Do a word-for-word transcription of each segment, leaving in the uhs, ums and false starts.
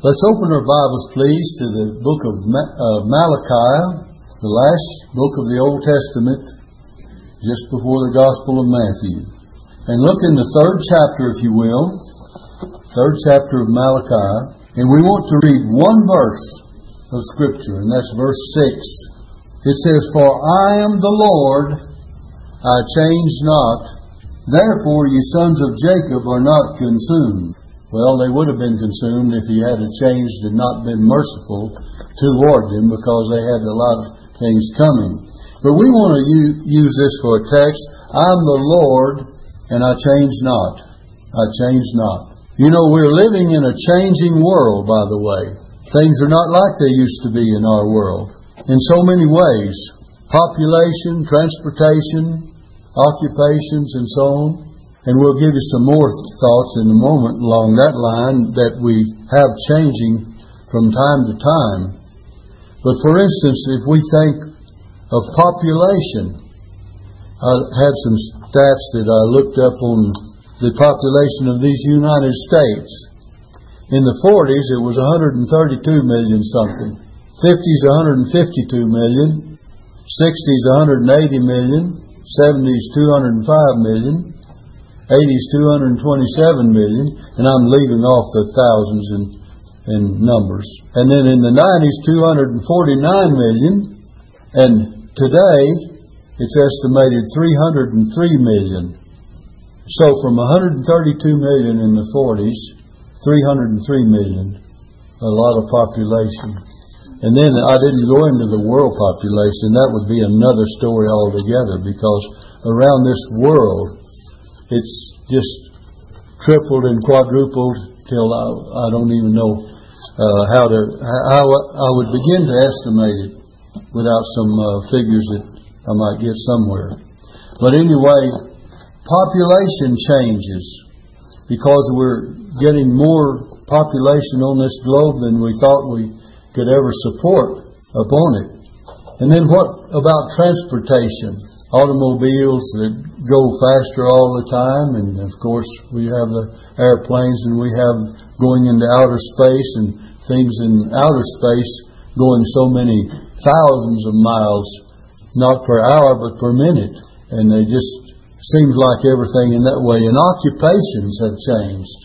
Let's open our Bibles, please, to the book of Malachi, the last book of the Old Testament, just before the Gospel of Matthew. And look in the third chapter, if you will, third chapter of Malachi, and we want to read one verse of Scripture, and that's verse six. It says, "For I am the Lord, I change not, therefore ye sons of Jacob are not consumed." Well, they would have been consumed if he had changed and not been merciful toward them, because they had a lot of things coming. But we want to use this for a text. I'm the Lord, and I change not. I change not. You know, we're living in a changing world, by the way. Things are not like they used to be in our world in so many ways. Population, transportation, occupations, and so on. And we'll give you some more thoughts in a moment along that line that we have changing from time to time. But for instance, if we think of population, I had some stats that I looked up on the population of these United States. In the forties, it was one hundred thirty-two million something. fifties, one hundred fifty-two million. sixties, one hundred eighty million. seventies, two hundred five million. eighties, two hundred twenty-seven million, and I'm leaving off the thousands in, in numbers. And then in the nineties, two hundred forty-nine million, and today it's estimated three hundred three million. So from one hundred thirty-two million in the forties, three hundred three million, a lot of population. And then I didn't go into the world population. That would be another story altogether, because around this world, it's just tripled and quadrupled till I, I don't even know uh, how to. How I would begin to estimate it without some uh, figures that I might get somewhere. But anyway, population changes because we're getting more population on this globe than we thought we could ever support upon it. And then what about transportation? Automobiles that go faster all the time, and of course we have the airplanes, and we have going into outer space and things in outer space going so many thousands of miles, not per hour but per minute, and they just seems like everything in that way. And occupations have changed.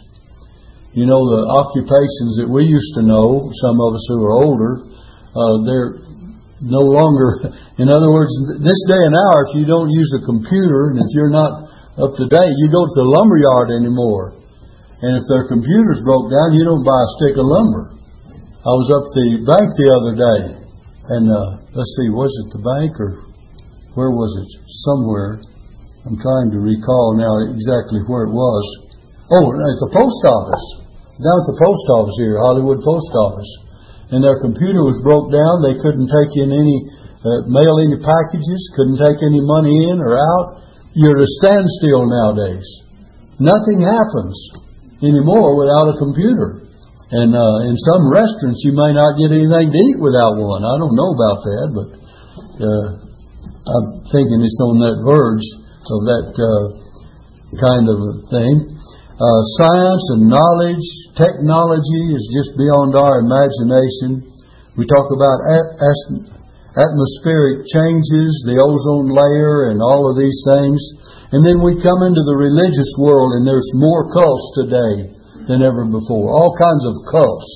You know, the occupations that we used to know, some of us who are older, uh, they're no longer. In other words, this day and hour, if you don't use a computer and if you're not up to date, you go to the lumber yard anymore. And if their computer's broke down, you don't buy a stick of lumber. I was up the bank the other day, and uh, let's see, was it the bank or where was it? Somewhere. I'm trying to recall now exactly where it was. Oh, at the post office. Down at the post office here, Hollywood Post Office. And their computer was broke down. They couldn't take in any, uh, mail any packages, couldn't take any money in or out. You're at a standstill nowadays. Nothing happens anymore without a computer. And uh, in some restaurants, you may not get anything to eat without one. I don't know about that, but uh, I'm thinking it's on that verge of that uh, kind of thing. Uh, science and knowledge, technology is just beyond our imagination. We talk about at- as- atmospheric changes, the ozone layer, and all of these things. And then we come into the religious world, and there's more cults today than ever before. All kinds of cults.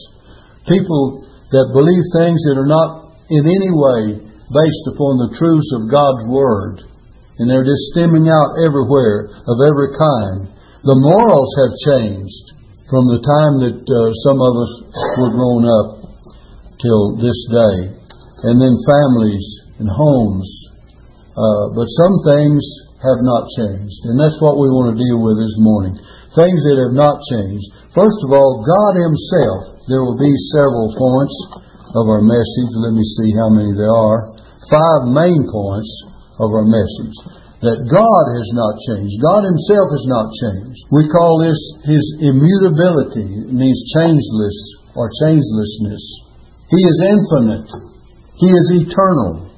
People that believe things that are not in any way based upon the truths of God's Word. And they're just stemming out everywhere of every kind. The morals have changed from the time that uh, some of us were grown up till this day. And then families and homes. Uh, but some things have not changed. And that's what we want to deal with this morning. Things that have not changed. First of all, God Himself. There will be several points of our message. Let me see how many there are. Five main points of our message. That God has not changed. God Himself has not changed. We call this His immutability. It means changeless or changelessness. He is infinite. He is eternal.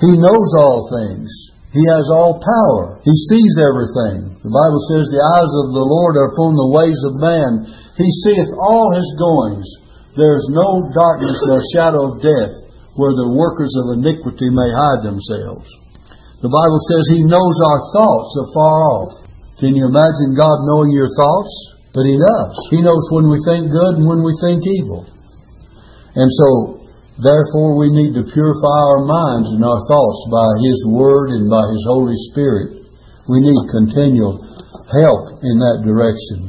He knows all things. He has all power. He sees everything. The Bible says the eyes of the Lord are upon the ways of man. He seeth all his goings. There is no darkness nor shadow of death where the workers of iniquity may hide themselves. The Bible says He knows our thoughts afar off. Can you imagine God knowing your thoughts? But He does. He knows when we think good and when we think evil. And so, therefore, we need to purify our minds and our thoughts by His Word and by His Holy Spirit. We need continual help in that direction.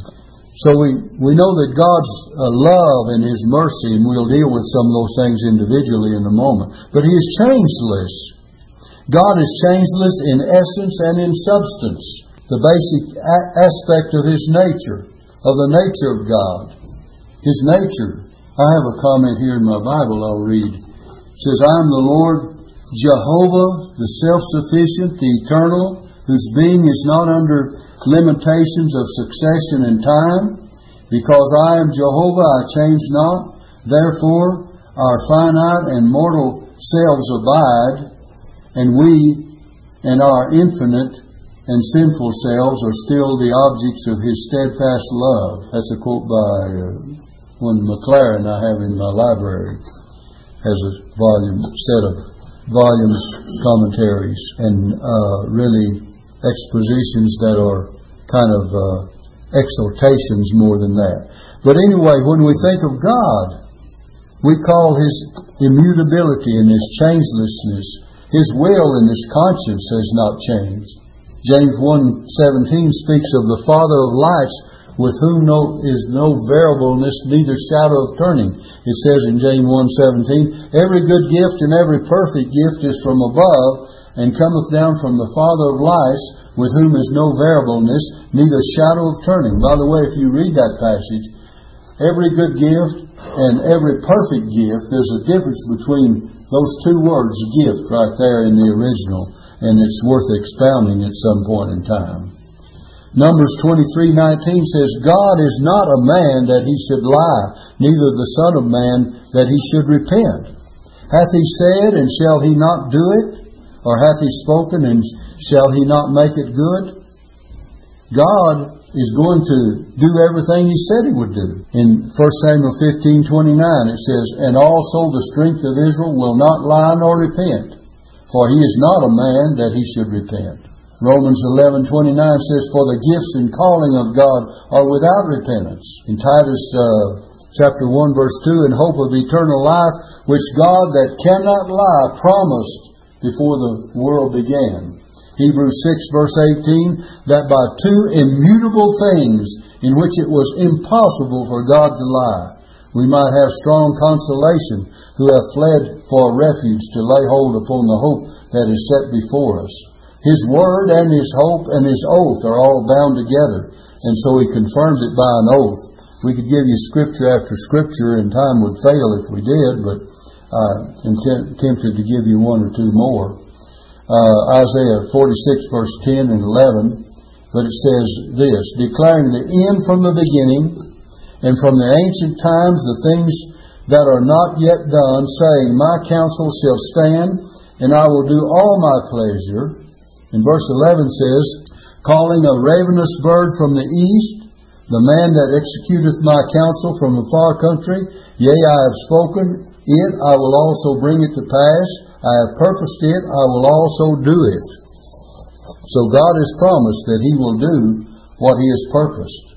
So we, we know that God's uh, love and His mercy, and we'll deal with some of those things individually in a moment. But He is changeless. God is changeless in essence and in substance, the basic a- aspect of His nature, of the nature of God, His nature. I have a comment here in my Bible I'll read. It says, I am the Lord Jehovah, the self-sufficient, the eternal, whose being is not under limitations of succession and time. Because I am Jehovah, I change not. Therefore, our finite and mortal selves abide, and we and our infinite and sinful selves are still the objects of His steadfast love. That's a quote by uh, one McLaren I have in my library. Has a volume set of volumes, commentaries, and uh, really expositions that are kind of uh, exhortations more than that. But anyway, when we think of God, we call His immutability and His changelessness. His will and His conscience has not changed. James one seventeen speaks of the Father of lights, with whom no, is no variableness, neither shadow of turning. It says in James one seventeen, every good gift and every perfect gift is from above, and cometh down from the Father of lights, with whom is no variableness, neither shadow of turning. By the way, if you read that passage, every good gift and every perfect gift, there's a difference between those two words, gift, right there in the original, and it's worth expounding at some point in time. Numbers twenty-three nineteen says, God is not a man that He should lie, neither the Son of Man that He should repent. Hath He said, and shall He not do it? Or hath He spoken, and shall He not make it good? God is going to do everything He said He would do. In First Samuel fifteen twenty-nine it says, and also the strength of Israel will not lie nor repent, for he is not a man that he should repent. Romans eleven twenty-nine says, for the gifts and calling of God are without repentance. In Titus Uh, Chapter one, verse two, in hope of eternal life, which God that cannot lie promised before the world began. Hebrews six, verse eighteen, that by two immutable things in which it was impossible for God to lie, we might have strong consolation who have fled for refuge to lay hold upon the hope that is set before us. His word and His hope and His oath are all bound together, and so He confirms it by an oath. We could give you scripture after scripture, and time would fail if we did, but I'm tempted to give you one or two more. Uh, Isaiah forty-six, verse ten and eleven, but it says this, declaring the end from the beginning, and from the ancient times the things that are not yet done, saying, my counsel shall stand, and I will do all my pleasure. And verse eleven says, calling a ravenous bird from the east, the man that executeth my counsel from a far country, yea, I have spoken it, I will also bring it to pass. I have purposed it, I will also do it. So God has promised that He will do what He has purposed,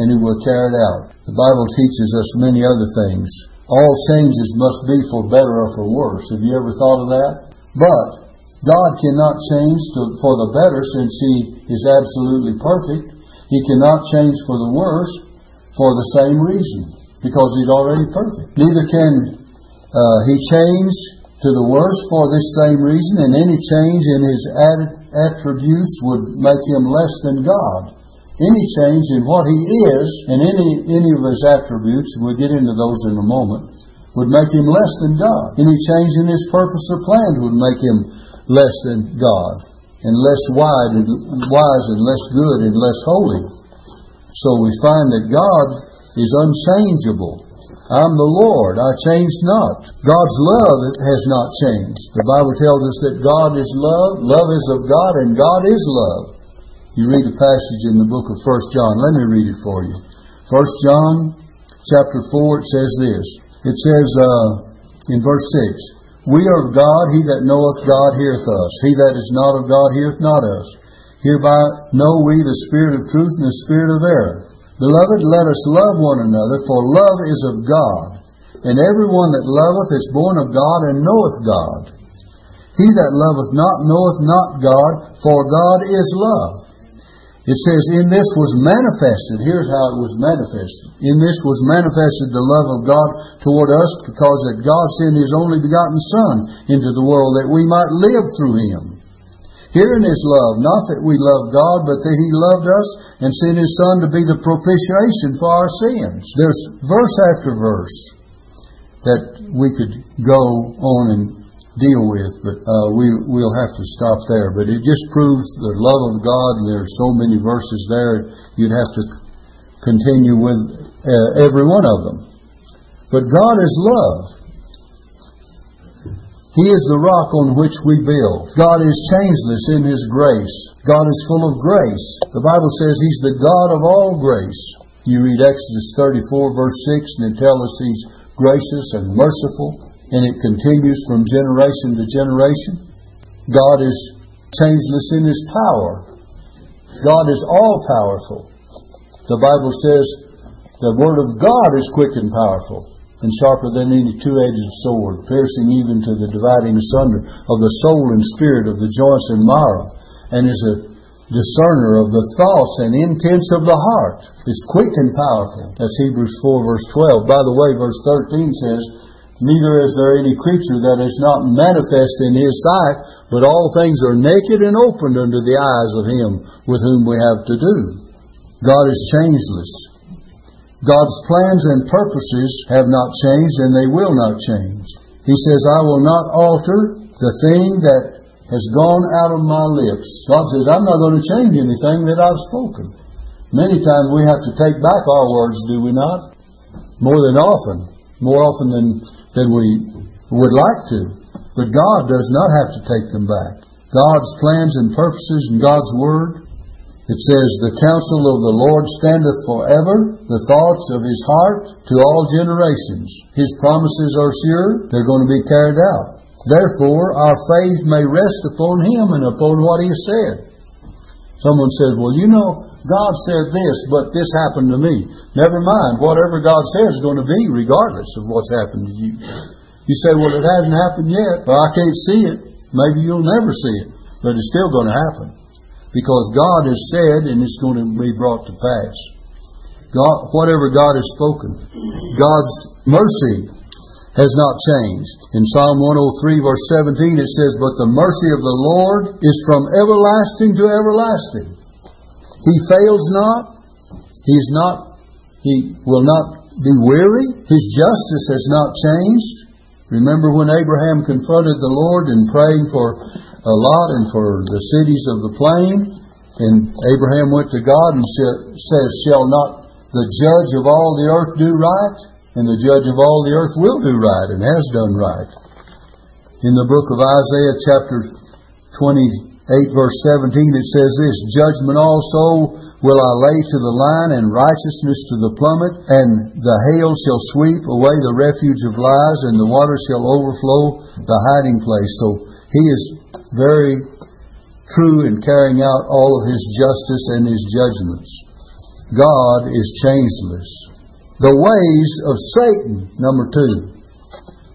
and He will carry it out. The Bible teaches us many other things. All changes must be for better or for worse. Have you ever thought of that? But God cannot change for the better, since He is absolutely perfect. He cannot change for the worse for the same reason, because He's already perfect. Neither can uh, He change to the worse for this same reason, and any change in His ad- attributes would make Him less than God. Any change in what He is, and any, any of His attributes, we'll get into those in a moment, would make Him less than God. Any change in His purpose or plan would make Him less than God, and less wide and wise and less good and less holy. So we find that God is unchangeable. I'm the Lord, I change not. God's love has not changed. The Bible tells us that God is love, love is of God, and God is love. You read a passage in the book of First John. Let me read it for you. First John chapter four, it says this, It says uh, in verse six, "We are of God, he that knoweth God heareth us. He that is not of God heareth not us. Hereby know we the spirit of truth and the spirit of error. Beloved, let us love one another, for love is of God. And everyone that loveth is born of God and knoweth God. He that loveth not knoweth not God, for God is love." It says, "In this was manifested." Here's how it was manifested. "In this was manifested the love of God toward us, because that God sent His only begotten Son into the world, that we might live through Him. Herein is love, not that we love God, but that He loved us and sent His Son to be the propitiation for our sins." There's verse after verse that we could go on and deal with, but uh, we, we'll have to stop there. But it just proves the love of God, and there are so many verses there, you'd have to continue with uh, every one of them. But God is love. He is the rock on which we build. God is changeless in His grace. God is full of grace. The Bible says He's the God of all grace. You read Exodus thirty-four, verse six, and it tells us He's gracious and merciful. And it continues from generation to generation. God is changeless in His power. God is all-powerful. The Bible says the Word of God is quick and powerful, and sharper than any two-edged sword, piercing even to the dividing asunder of the soul and spirit, of the joints and marrow, and is a discerner of the thoughts and intents of the heart. It's quick and powerful. That's Hebrews four, verse twelve. By the way, verse thirteen says, "Neither is there any creature that is not manifest in His sight, but all things are naked and opened unto the eyes of Him with whom we have to do." God is changeless. God's plans and purposes have not changed, and they will not change. He says, "I will not alter the thing that has gone out of my lips." God says, "I'm not going to change anything that I've spoken." Many times we have to take back our words, do we not? More than often. More often than, than we would like to. But God does not have to take them back. God's plans and purposes and God's Word, it says, "The counsel of the Lord standeth forever, the thoughts of His heart to all generations." His promises are sure. They're going to be carried out. Therefore, our faith may rest upon Him and upon what He said. Someone says, "Well, you know, God said this, but this happened to me." Never mind. Whatever God says is going to be regardless of what's happened to you. You say, "Well, it hasn't happened yet. Well, I can't see it." Maybe you'll never see it. But it's still going to happen. Because God has said, and it's going to be brought to pass. God, whatever God has spoken. God's mercy has not changed. In Psalm one oh three, verse seventeen, it says, "But the mercy of the Lord is from everlasting to everlasting. He fails not. He's not. He will not be weary. His justice has not changed." Remember when Abraham confronted the Lord in praying for Lot and for the cities of the plain? And Abraham went to God and says, "Shall not the judge of all the earth do right? And the judge of all the earth will do right," and has done right. In the book of Isaiah chapter twenty-eight verse seventeen, it says this, "Judgment also will I lay to the line, and righteousness to the plummet, and the hail shall sweep away the refuge of lies, and the water shall overflow the hiding place." So He is very true in carrying out all of His justice and His judgments. God is changeless. The ways of Satan, number two.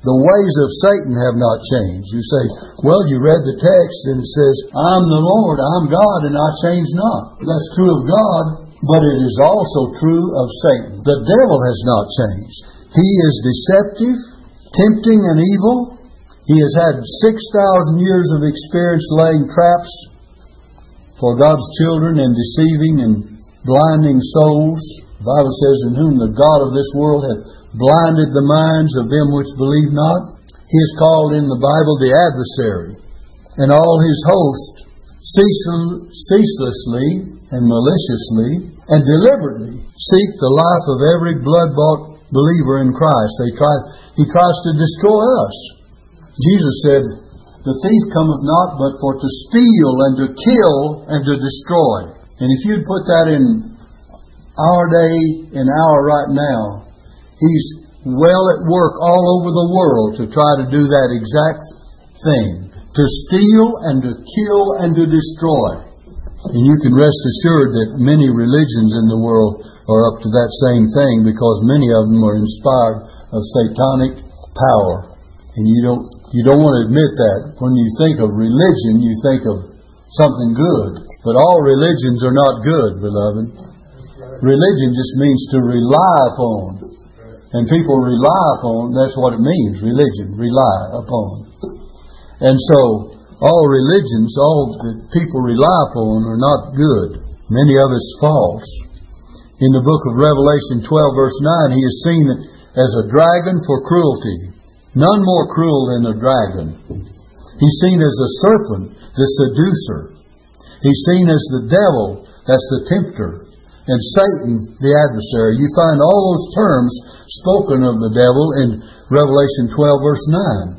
The ways of Satan have not changed. You say, "Well, you read the text and it says, I'm the Lord, I'm God, and I change not." That's true of God, but it is also true of Satan. The devil has not changed. He is deceptive, tempting, and evil. He has had six thousand years of experience laying traps for God's children and deceiving and blinding souls. The Bible says, "In whom the God of this world hath blinded the minds of them which believe not." He is called in the Bible the adversary, and all his host ceaselessly and maliciously and deliberately seek the life of every blood-bought believer in Christ. They try, he tries to destroy us. Jesus said, "The thief cometh not but for to steal and to kill and to destroy." And if you'd put that in our day and hour right now, he's well at work all over the world to try to do that exact thing, to steal and to kill and to destroy. And you can rest assured that many religions in the world are up to that same thing, because many of them are inspired of satanic power. And you don't you don't want to admit that. When you think of religion, you think of something good. But all religions are not good, beloved. Religion just means to rely upon. And people rely upon, that's what it means, religion, rely upon. And so, all religions, all that people rely upon are not good. Many of it's false. In the book of Revelation twelve, verse nine, he is seen as a dragon for cruelty. None more cruel than a dragon. He's seen as a serpent, the seducer. He's seen as the devil, that's the tempter. And Satan, the adversary. You find all those terms spoken of the devil in Revelation twelve, verse nine.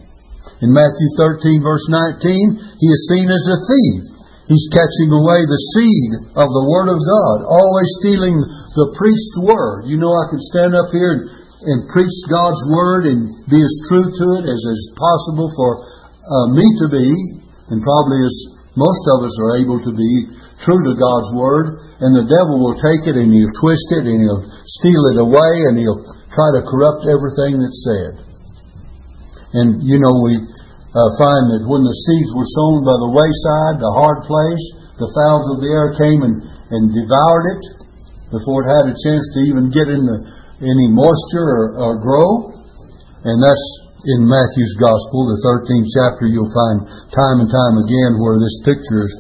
In Matthew thirteen, verse nineteen, he is seen as a thief. He's catching away the seed of the Word of God, always stealing the preached Word. You know, I can stand up here and, and preach God's Word and be as true to it as is possible for uh, me to be, and probably as most of us are able to be true to God's Word, and the devil will take it and he'll twist it and he'll steal it away and he'll try to corrupt everything that's said. And you know, we uh, find that when the seeds were sown by the wayside, the hard place, the fowls of the air came and, and devoured it before it had a chance to even get in the, any moisture or, or grow. And that's in Matthew's Gospel, the thirteenth chapter, you'll find time and time again where this picture is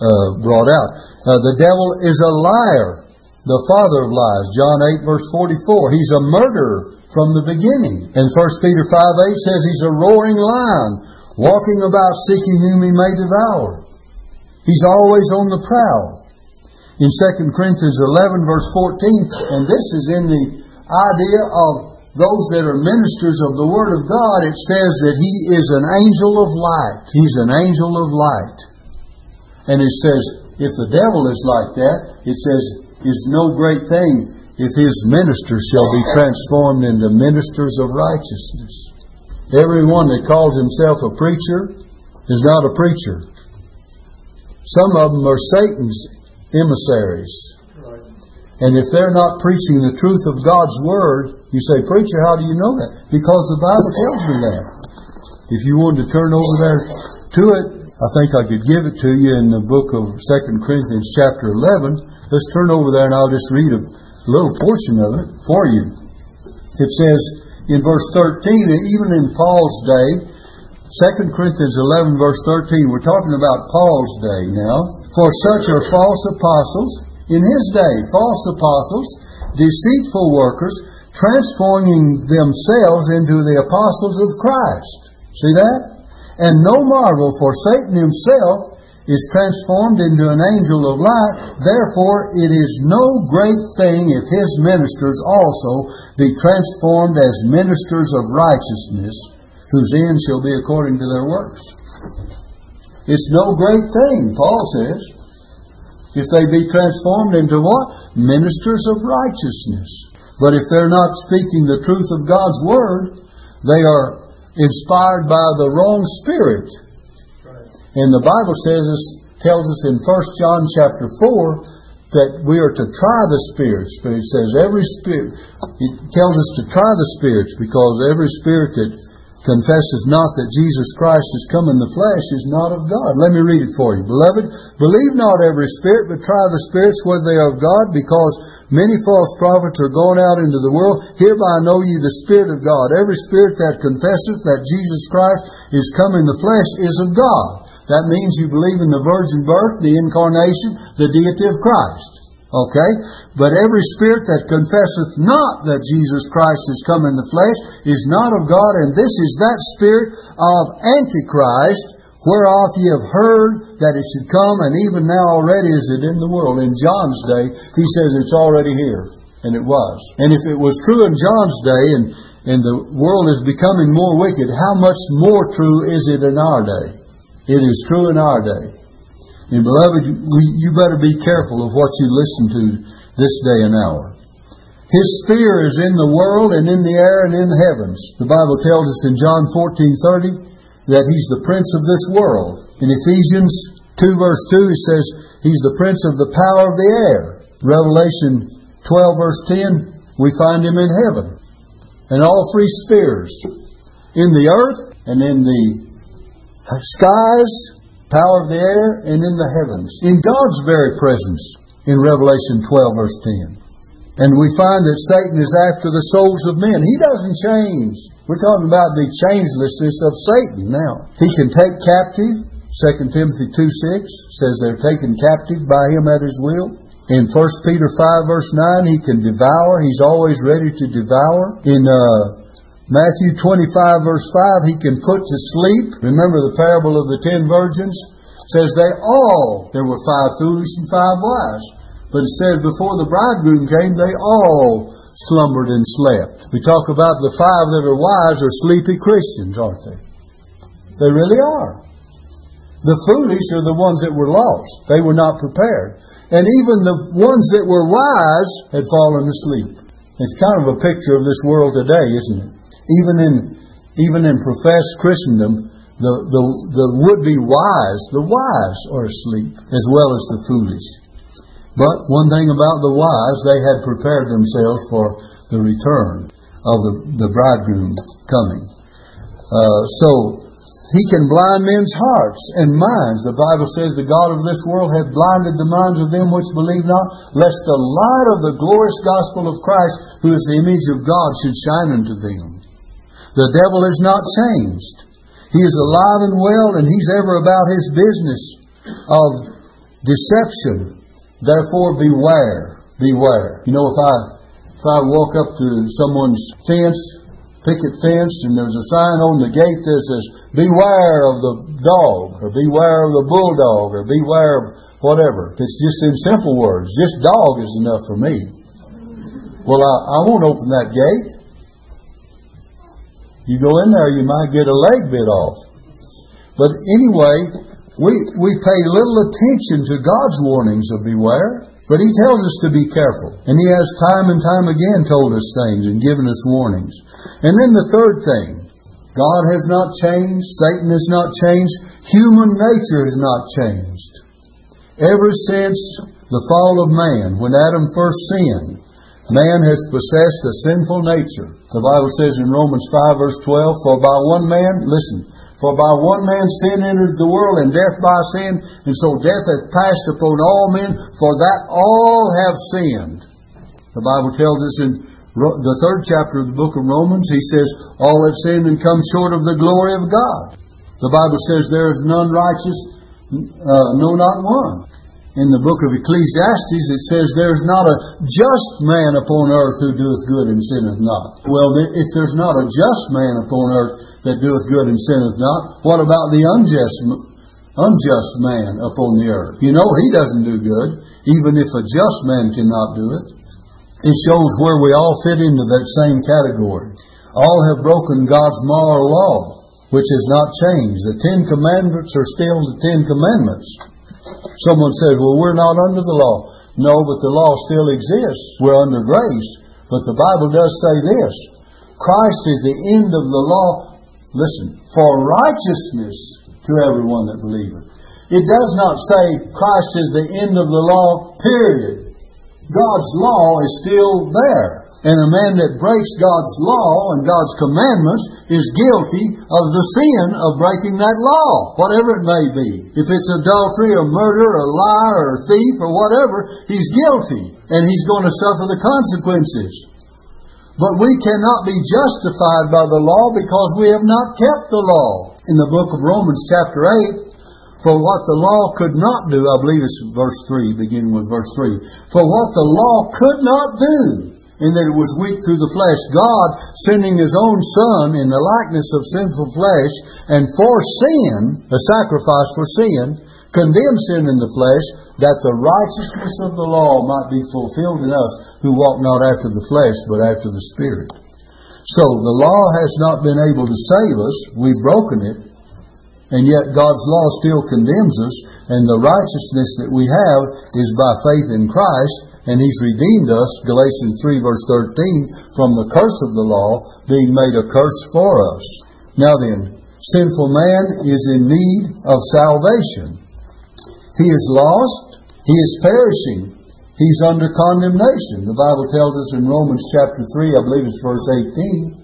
uh, brought out. Uh, the devil is a liar, the father of lies. John eight, verse forty-four. He's a murderer from the beginning. And First Peter five, eight says he's a roaring lion, walking about seeking whom he may devour. He's always on the prowl. In Second Corinthians eleven, verse fourteen, and this is in the idea of those that are ministers of the Word of God, it says that he is an angel of light. He's an angel of light. And it says, if the devil is like that, it says, it's no great thing if his ministers shall be transformed into ministers of righteousness. Everyone that calls himself a preacher is not a preacher. Some of them are Satan's emissaries. And if they're not preaching the truth of God's Word, you say, preacher, how do you know that? Because the Bible tells me that. If you wanted to turn over there to it, I think I could give it to you in the book of Second Corinthians chapter eleven. Let's turn over there and I'll just read a little portion of it for you. It says in verse thirteen, and even in Paul's day, Second Corinthians eleven verse thirteen, we're talking about Paul's day now. For such are false apostles, in his day, false apostles, deceitful workers, transforming themselves into the apostles of Christ. See that? And no marvel, for Satan himself is transformed into an angel of light. Therefore, it is no great thing if his ministers also be transformed as ministers of righteousness, whose end shall be according to their works. It's no great thing, Paul says, if they be transformed into what? Ministers of righteousness. But if they're not speaking the truth of God's Word, they are inspired by the wrong spirit. And the Bible says, tells us in First John chapter four that we are to try the spirits. But it says every spirit, it tells us to try the spirits, because every spirit that confesses not that Jesus Christ is come in the flesh is not of God. Let me read it for you. Beloved, believe not every spirit, but try the spirits whether they are of God, because many false prophets are going out into the world. Hereby know ye the Spirit of God. Every spirit that confesseth that Jesus Christ is come in the flesh is of God. That means you believe in the virgin birth, the incarnation, the deity of Christ. Okay? But every spirit that confesseth not that Jesus Christ is come in the flesh is not of God, and this is that spirit of Antichrist, whereof ye have heard that it should come, and even now already is it in the world. In John's day, he says it's already here, and it was. And if it was true in John's day, and, and the world is becoming more wicked, how much more true is it in our day? It is true in our day. And beloved, you better be careful of what you listen to this day and hour. His fear is in the world and in the air and in the heavens. The Bible tells us in John fourteen thirty that He's the prince of this world. In Ephesians two verse two it says He's the prince of the power of the air. Revelation twelve verse ten, we find Him in heaven. In all three spheres, in the earth and in the skies, power of the air, and in the heavens. In God's very presence in Revelation twelve verse ten. And we find that Satan is after the souls of men. He doesn't change. We're talking about the changelessness of Satan now. He can take captive. Second Timothy two six says they're taken captive by him at his will. In First Peter five verse nine, he can devour. He's always ready to devour. In uh, Matthew twenty-five verse five, he can put to sleep. Remember the parable of the ten virgins? It says they all, there were five foolish and five wise. But it said before the bridegroom came, they all slumbered and slept. We talk about the five that are wise are sleepy Christians, aren't they? They really are. The foolish are the ones that were lost. They were not prepared. And even the ones that were wise had fallen asleep. It's kind of a picture of this world today, isn't it? Even in, even in professed Christendom, the, the, the would-be wise, the wise are asleep as well as the foolish. But one thing about the wise, they had prepared themselves for the return of the, the bridegroom coming. Uh, so, he can blind men's hearts and minds. The Bible says the God of this world hath blinded the minds of them which believe not, lest the light of the glorious gospel of Christ, who is the image of God, should shine unto them. The devil is not changed. He is alive and well, and he's ever about his business of deception. Therefore, beware, beware. You know, if I if I walk up to someone's fence, picket fence, and there's a sign on the gate that says, beware of the dog, or beware of the bulldog, or beware of whatever. It's just in simple words. Just dog is enough for me. Well, I, I won't open that gate. You go in there, you might get a leg bit off. But anyway, We we pay little attention to God's warnings of beware, but He tells us to be careful. And He has time and time again told us things and given us warnings. And then the third thing, God has not changed, Satan has not changed, human nature has not changed. Ever since the fall of man, when Adam first sinned, man has possessed a sinful nature. The Bible says in Romans five verse twelve, for by one man, listen, for by one man sin entered the world, and death by sin, and so death hath passed upon all men, for that all have sinned. The Bible tells us in the third chapter of the book of Romans, he says, all have sinned and come short of the glory of God. The Bible says there is none righteous, uh, no not one. In the book of Ecclesiastes, it says there is not a just man upon earth who doeth good and sinneth not. Well, if there's not a just man upon earth that doeth good and sinneth not, what about the unjust unjust man upon the earth? You know, he doesn't do good, even if a just man cannot do it. It shows where we all fit into that same category. All have broken God's moral law, which has not changed. The Ten Commandments are still the Ten Commandments. Someone says, well, we're not under the law. No, but the law still exists. We're under grace. But the Bible does say this. Christ is the end of the law, listen, for righteousness to everyone that believeth. It does not say Christ is the end of the law, period. God's law is still there. And a man that breaks God's law and God's commandments is guilty of the sin of breaking that law, whatever it may be. If it's adultery or murder or lie or thief or whatever, he's guilty and he's going to suffer the consequences. But we cannot be justified by the law because we have not kept the law. In the book of Romans chapter eight, for what the law could not do, I believe it's verse three, beginning with verse three. For what the law could not do, in that it was weak through the flesh, God, sending His own Son in the likeness of sinful flesh, and for sin, a sacrifice for sin, condemned sin in the flesh, that the righteousness of the law might be fulfilled in us who walk not after the flesh, but after the Spirit. So, the law has not been able to save us. We've broken it. And yet God's law still condemns us, and the righteousness that we have is by faith in Christ, and He's redeemed us, Galatians three verse thirteen, from the curse of the law, being made a curse for us. Now then, sinful man is in need of salvation. He is lost. He is perishing. He's under condemnation. The Bible tells us in Romans chapter three, I believe it's verse eighteen,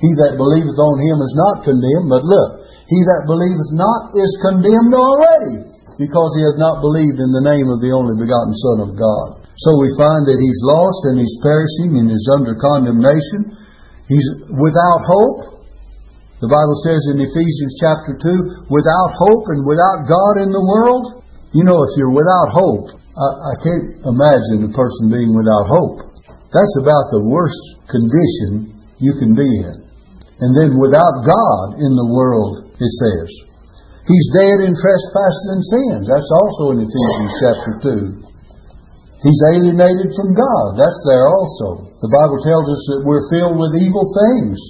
he that believeth on Him is not condemned, but look, he that believeth not is condemned already, because he hath not believed in the name of the only begotten Son of God. So we find that he's lost and he's perishing and is under condemnation. He's without hope. The Bible says in Ephesians chapter two, without hope and without God in the world. You know, if you're without hope, I, I can't imagine a person being without hope. That's about the worst condition you can be in. And then without God in the world, it says. He's dead in trespasses and sins. That's also in Ephesians chapter two. He's alienated from God. That's there also. The Bible tells us that we're filled with evil things.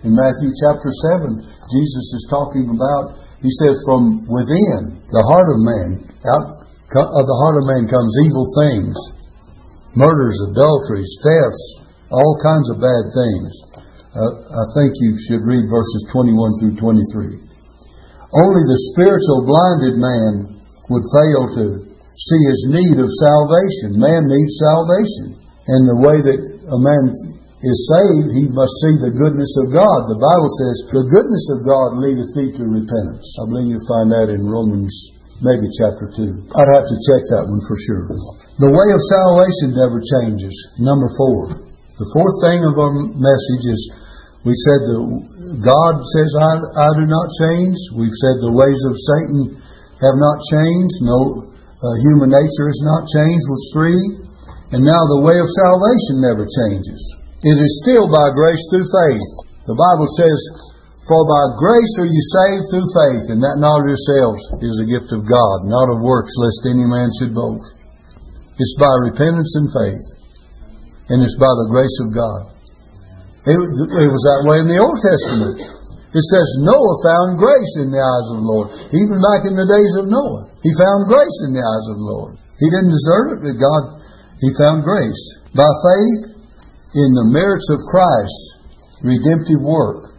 In Matthew chapter seven, Jesus is talking about, He says, from within, the heart of man, out of the heart of man comes evil things. Murders, adulteries, thefts, all kinds of bad things. Uh, I think you should read verses twenty-one through twenty-three. Only the spiritual blinded man would fail to see his need of salvation. Man needs salvation. And the way that a man is saved, he must see the goodness of God. The Bible says, the goodness of God leadeth thee to repentance. I believe you find that in Romans, maybe chapter two. I'd have to check that one for sure. The way of salvation never changes. Number four. The fourth thing of our message is, we said that God says, I, I do not change. We've said the ways of Satan have not changed. No, uh, human nature has not changed was three. And now the way of salvation never changes. It is still by grace through faith. The Bible says, for by grace are you saved through faith, and that not of yourselves is a gift of God, not of works, lest any man should boast. It's by repentance and faith. And it's by the grace of God. It, it was that way in the Old Testament. It says Noah found grace in the eyes of the Lord. Even back in the days of Noah, he found grace in the eyes of the Lord. He didn't deserve it, but God, he found grace. By faith, in the merits of Christ's redemptive work.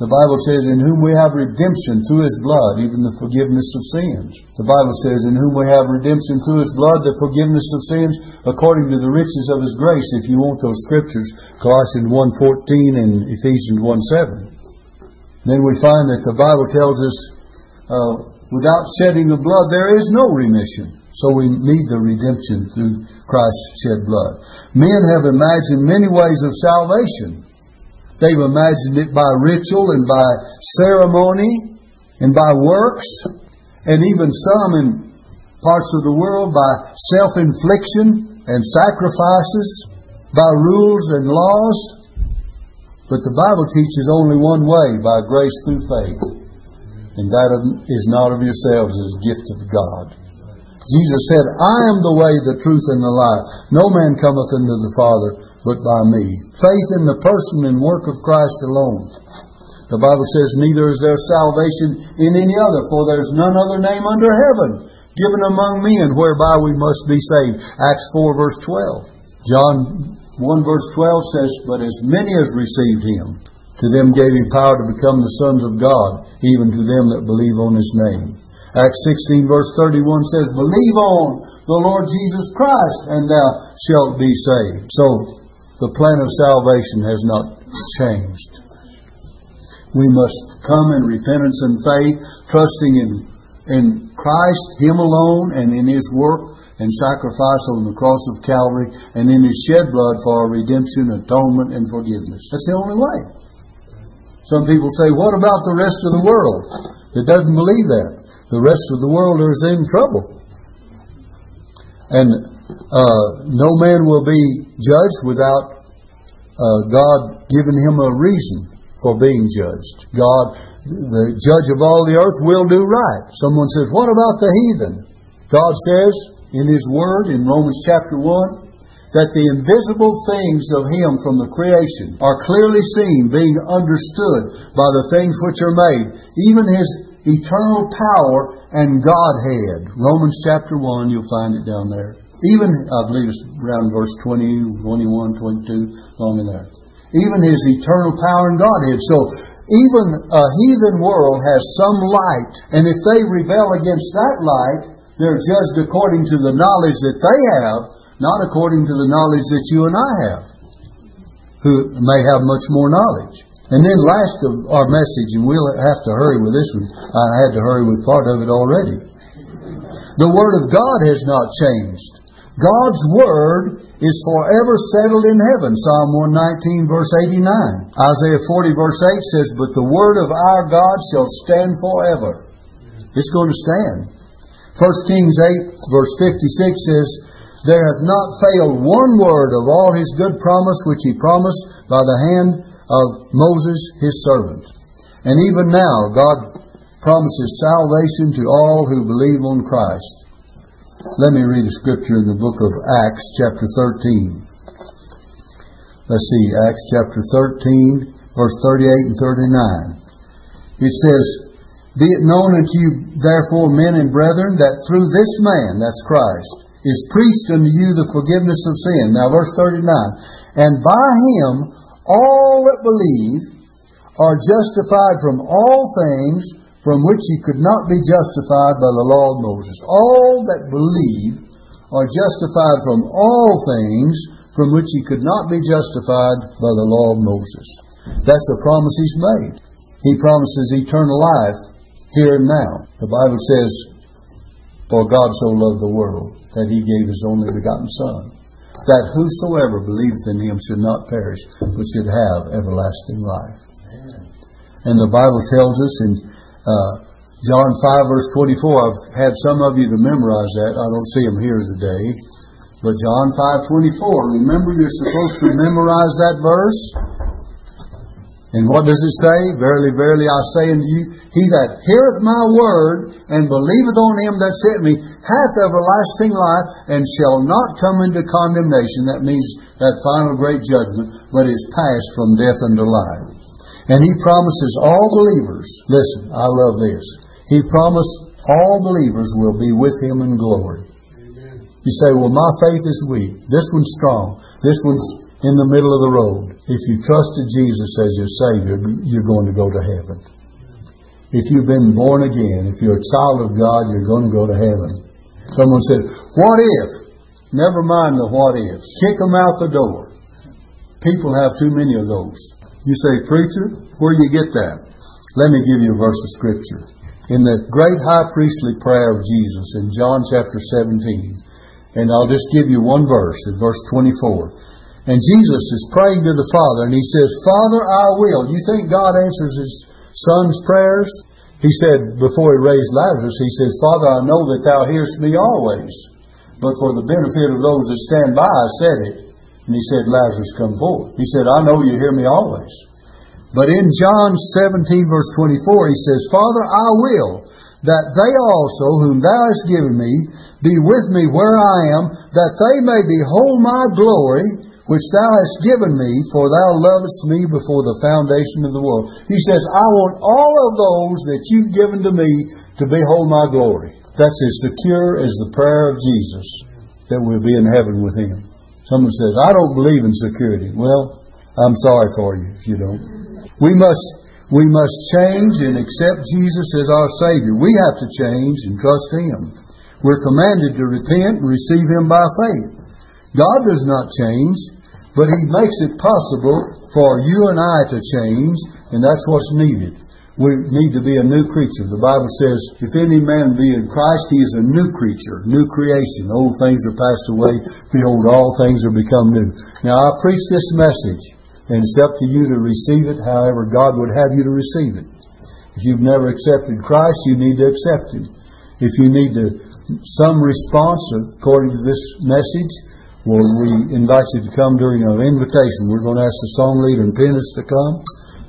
The Bible says, in whom we have redemption through His blood, even the forgiveness of sins. The Bible says, in whom we have redemption through His blood, the forgiveness of sins, according to the riches of His grace, if you want those scriptures, Colossians one fourteen and Ephesians one seven. Then we find that the Bible tells us, uh, without shedding of blood, there is no remission. So we need the redemption through Christ's shed blood. Men have imagined many ways of salvation. They've imagined it by ritual and by ceremony and by works, and even some in parts of the world by self-infliction and sacrifices, by rules and laws. But the Bible teaches only one way, by grace through faith. And that is not of yourselves, is a gift of God. Jesus said, I am the way, the truth, and the life. No man cometh unto the Father but by me. Faith in the person and work of Christ alone. The Bible says, neither is there salvation in any other, for there is none other name under heaven given among men whereby we must be saved. Acts four verse twelve. John one verse twelve says, but as many as received Him, to them gave He power to become the sons of God, even to them that believe on His name. Acts sixteen verse thirty-one says, believe on the Lord Jesus Christ and thou shalt be saved. So the plan of salvation has not changed. We must come in repentance and faith, trusting in, in Christ, Him alone, and in His work and sacrifice on the cross of Calvary, and in His shed blood for our redemption, atonement, and forgiveness. That's the only way. Some people say, what about the rest of the world that doesn't believe that? The rest of the world is in trouble. And uh, no man will be judged without uh, God giving him a reason for being judged. God, the judge of all the earth, will do right. Someone says, what about the heathen? God says in His Word, in Romans chapter one, that the invisible things of Him from the creation are clearly seen, being understood by the things which are made, even His eternal power and Godhead. Romans chapter one, you'll find it down there. Even, I believe it's around verse twenty, twenty-one, twenty-two, along in there. Even His eternal power and Godhead. So even a heathen world has some light, and if they rebel against that light, they're judged according to the knowledge that they have, not according to the knowledge that you and I have, who may have much more knowledge. And then last of our message, and we'll have to hurry with this one. I had to hurry with part of it already. The Word of God has not changed. God's Word is forever settled in heaven. Psalm one nineteen, verse eighty-nine. Isaiah forty, verse eight says, "But the Word of our God shall stand forever." It's going to stand. First Kings eight, verse fifty-six says, "There hath not failed one word of all His good promise, which He promised by the hand of Moses His servant." And even now, God promises salvation to all who believe on Christ. Let me read a scripture in the book of Acts, chapter thirteen. Let's see, Acts chapter thirteen, verse thirty-eight and thirty-nine. It says, "Be it known unto you, therefore, men and brethren, that through this man," that's Christ, "is preached unto you the forgiveness of sin." Now, verse thirty-nine. "And by Him all that believe are justified from all things from which ye could not be justified by the law of Moses." All that believe are justified from all things from which ye could not be justified by the law of Moses. That's the promise He's made. He promises eternal life here and now. The Bible says, "For God so loved the world that He gave His only begotten Son, that whosoever believeth in Him should not perish, but should have everlasting life." Amen. And the Bible tells us in uh, John five, verse twenty-four, I've had some of you to memorize that. I don't see them here today. But John five twenty-four, remember you're supposed to memorize that verse. And what does it say? "Verily, verily, I say unto you, he that heareth my word, and believeth on him that sent me, hath everlasting life, and shall not come into condemnation." That means that final great judgment, but is passed from death unto life. And He promises all believers, listen, I love this, He promised all believers will be with Him in glory. Amen. You say, "Well, my faith is weak. This one's strong. This one's in the middle of the road." If you trusted Jesus as your Savior, you're going to go to heaven. If you've been born again, if you're a child of God, you're going to go to heaven. Someone said, "What if?" Never mind the what ifs. Kick them out the door. People have too many of those. You say, "Preacher, where do you get that?" Let me give you a verse of Scripture. In the great high priestly prayer of Jesus in John chapter seventeen, and I'll just give you one verse, in verse twenty-four. And Jesus is praying to the Father, and He says, "Father, I will." You think God answers His Son's prayers? He said, before He raised Lazarus, He says, "Father, I know that Thou hearest me always, but for the benefit of those that stand by, I said it." And He said, "Lazarus, come forth." He said, "I know You hear me always." But in John seventeen, verse twenty-four, He says, "Father, I will, that they also, whom Thou hast given me, be with me where I am, that they may behold my glory, which Thou hast given me, for Thou lovest me before the foundation of the world." He says, "I want all of those that You've given to me to behold my glory." That's as secure as the prayer of Jesus that we'll be in heaven with Him. Someone says, "I don't believe in security." Well, I'm sorry for you if you don't. We must, we must change and accept Jesus as our Savior. We have to change and trust Him. We're commanded to repent and receive Him by faith. God does not change, but He makes it possible for you and I to change, and that's what's needed. We need to be a new creature. The Bible says, "If any man be in Christ, he is a new creature, new creation. Old things are passed away. Behold, all things are become new." Now, I preach this message, and it's up to you to receive it however God would have you to receive it. If you've never accepted Christ, you need to accept Him. If you need to, some response according to this message, well, we invite you to come during our invitation. We're going to ask the song leader and pianist to come.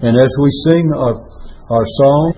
And as we sing our, our song,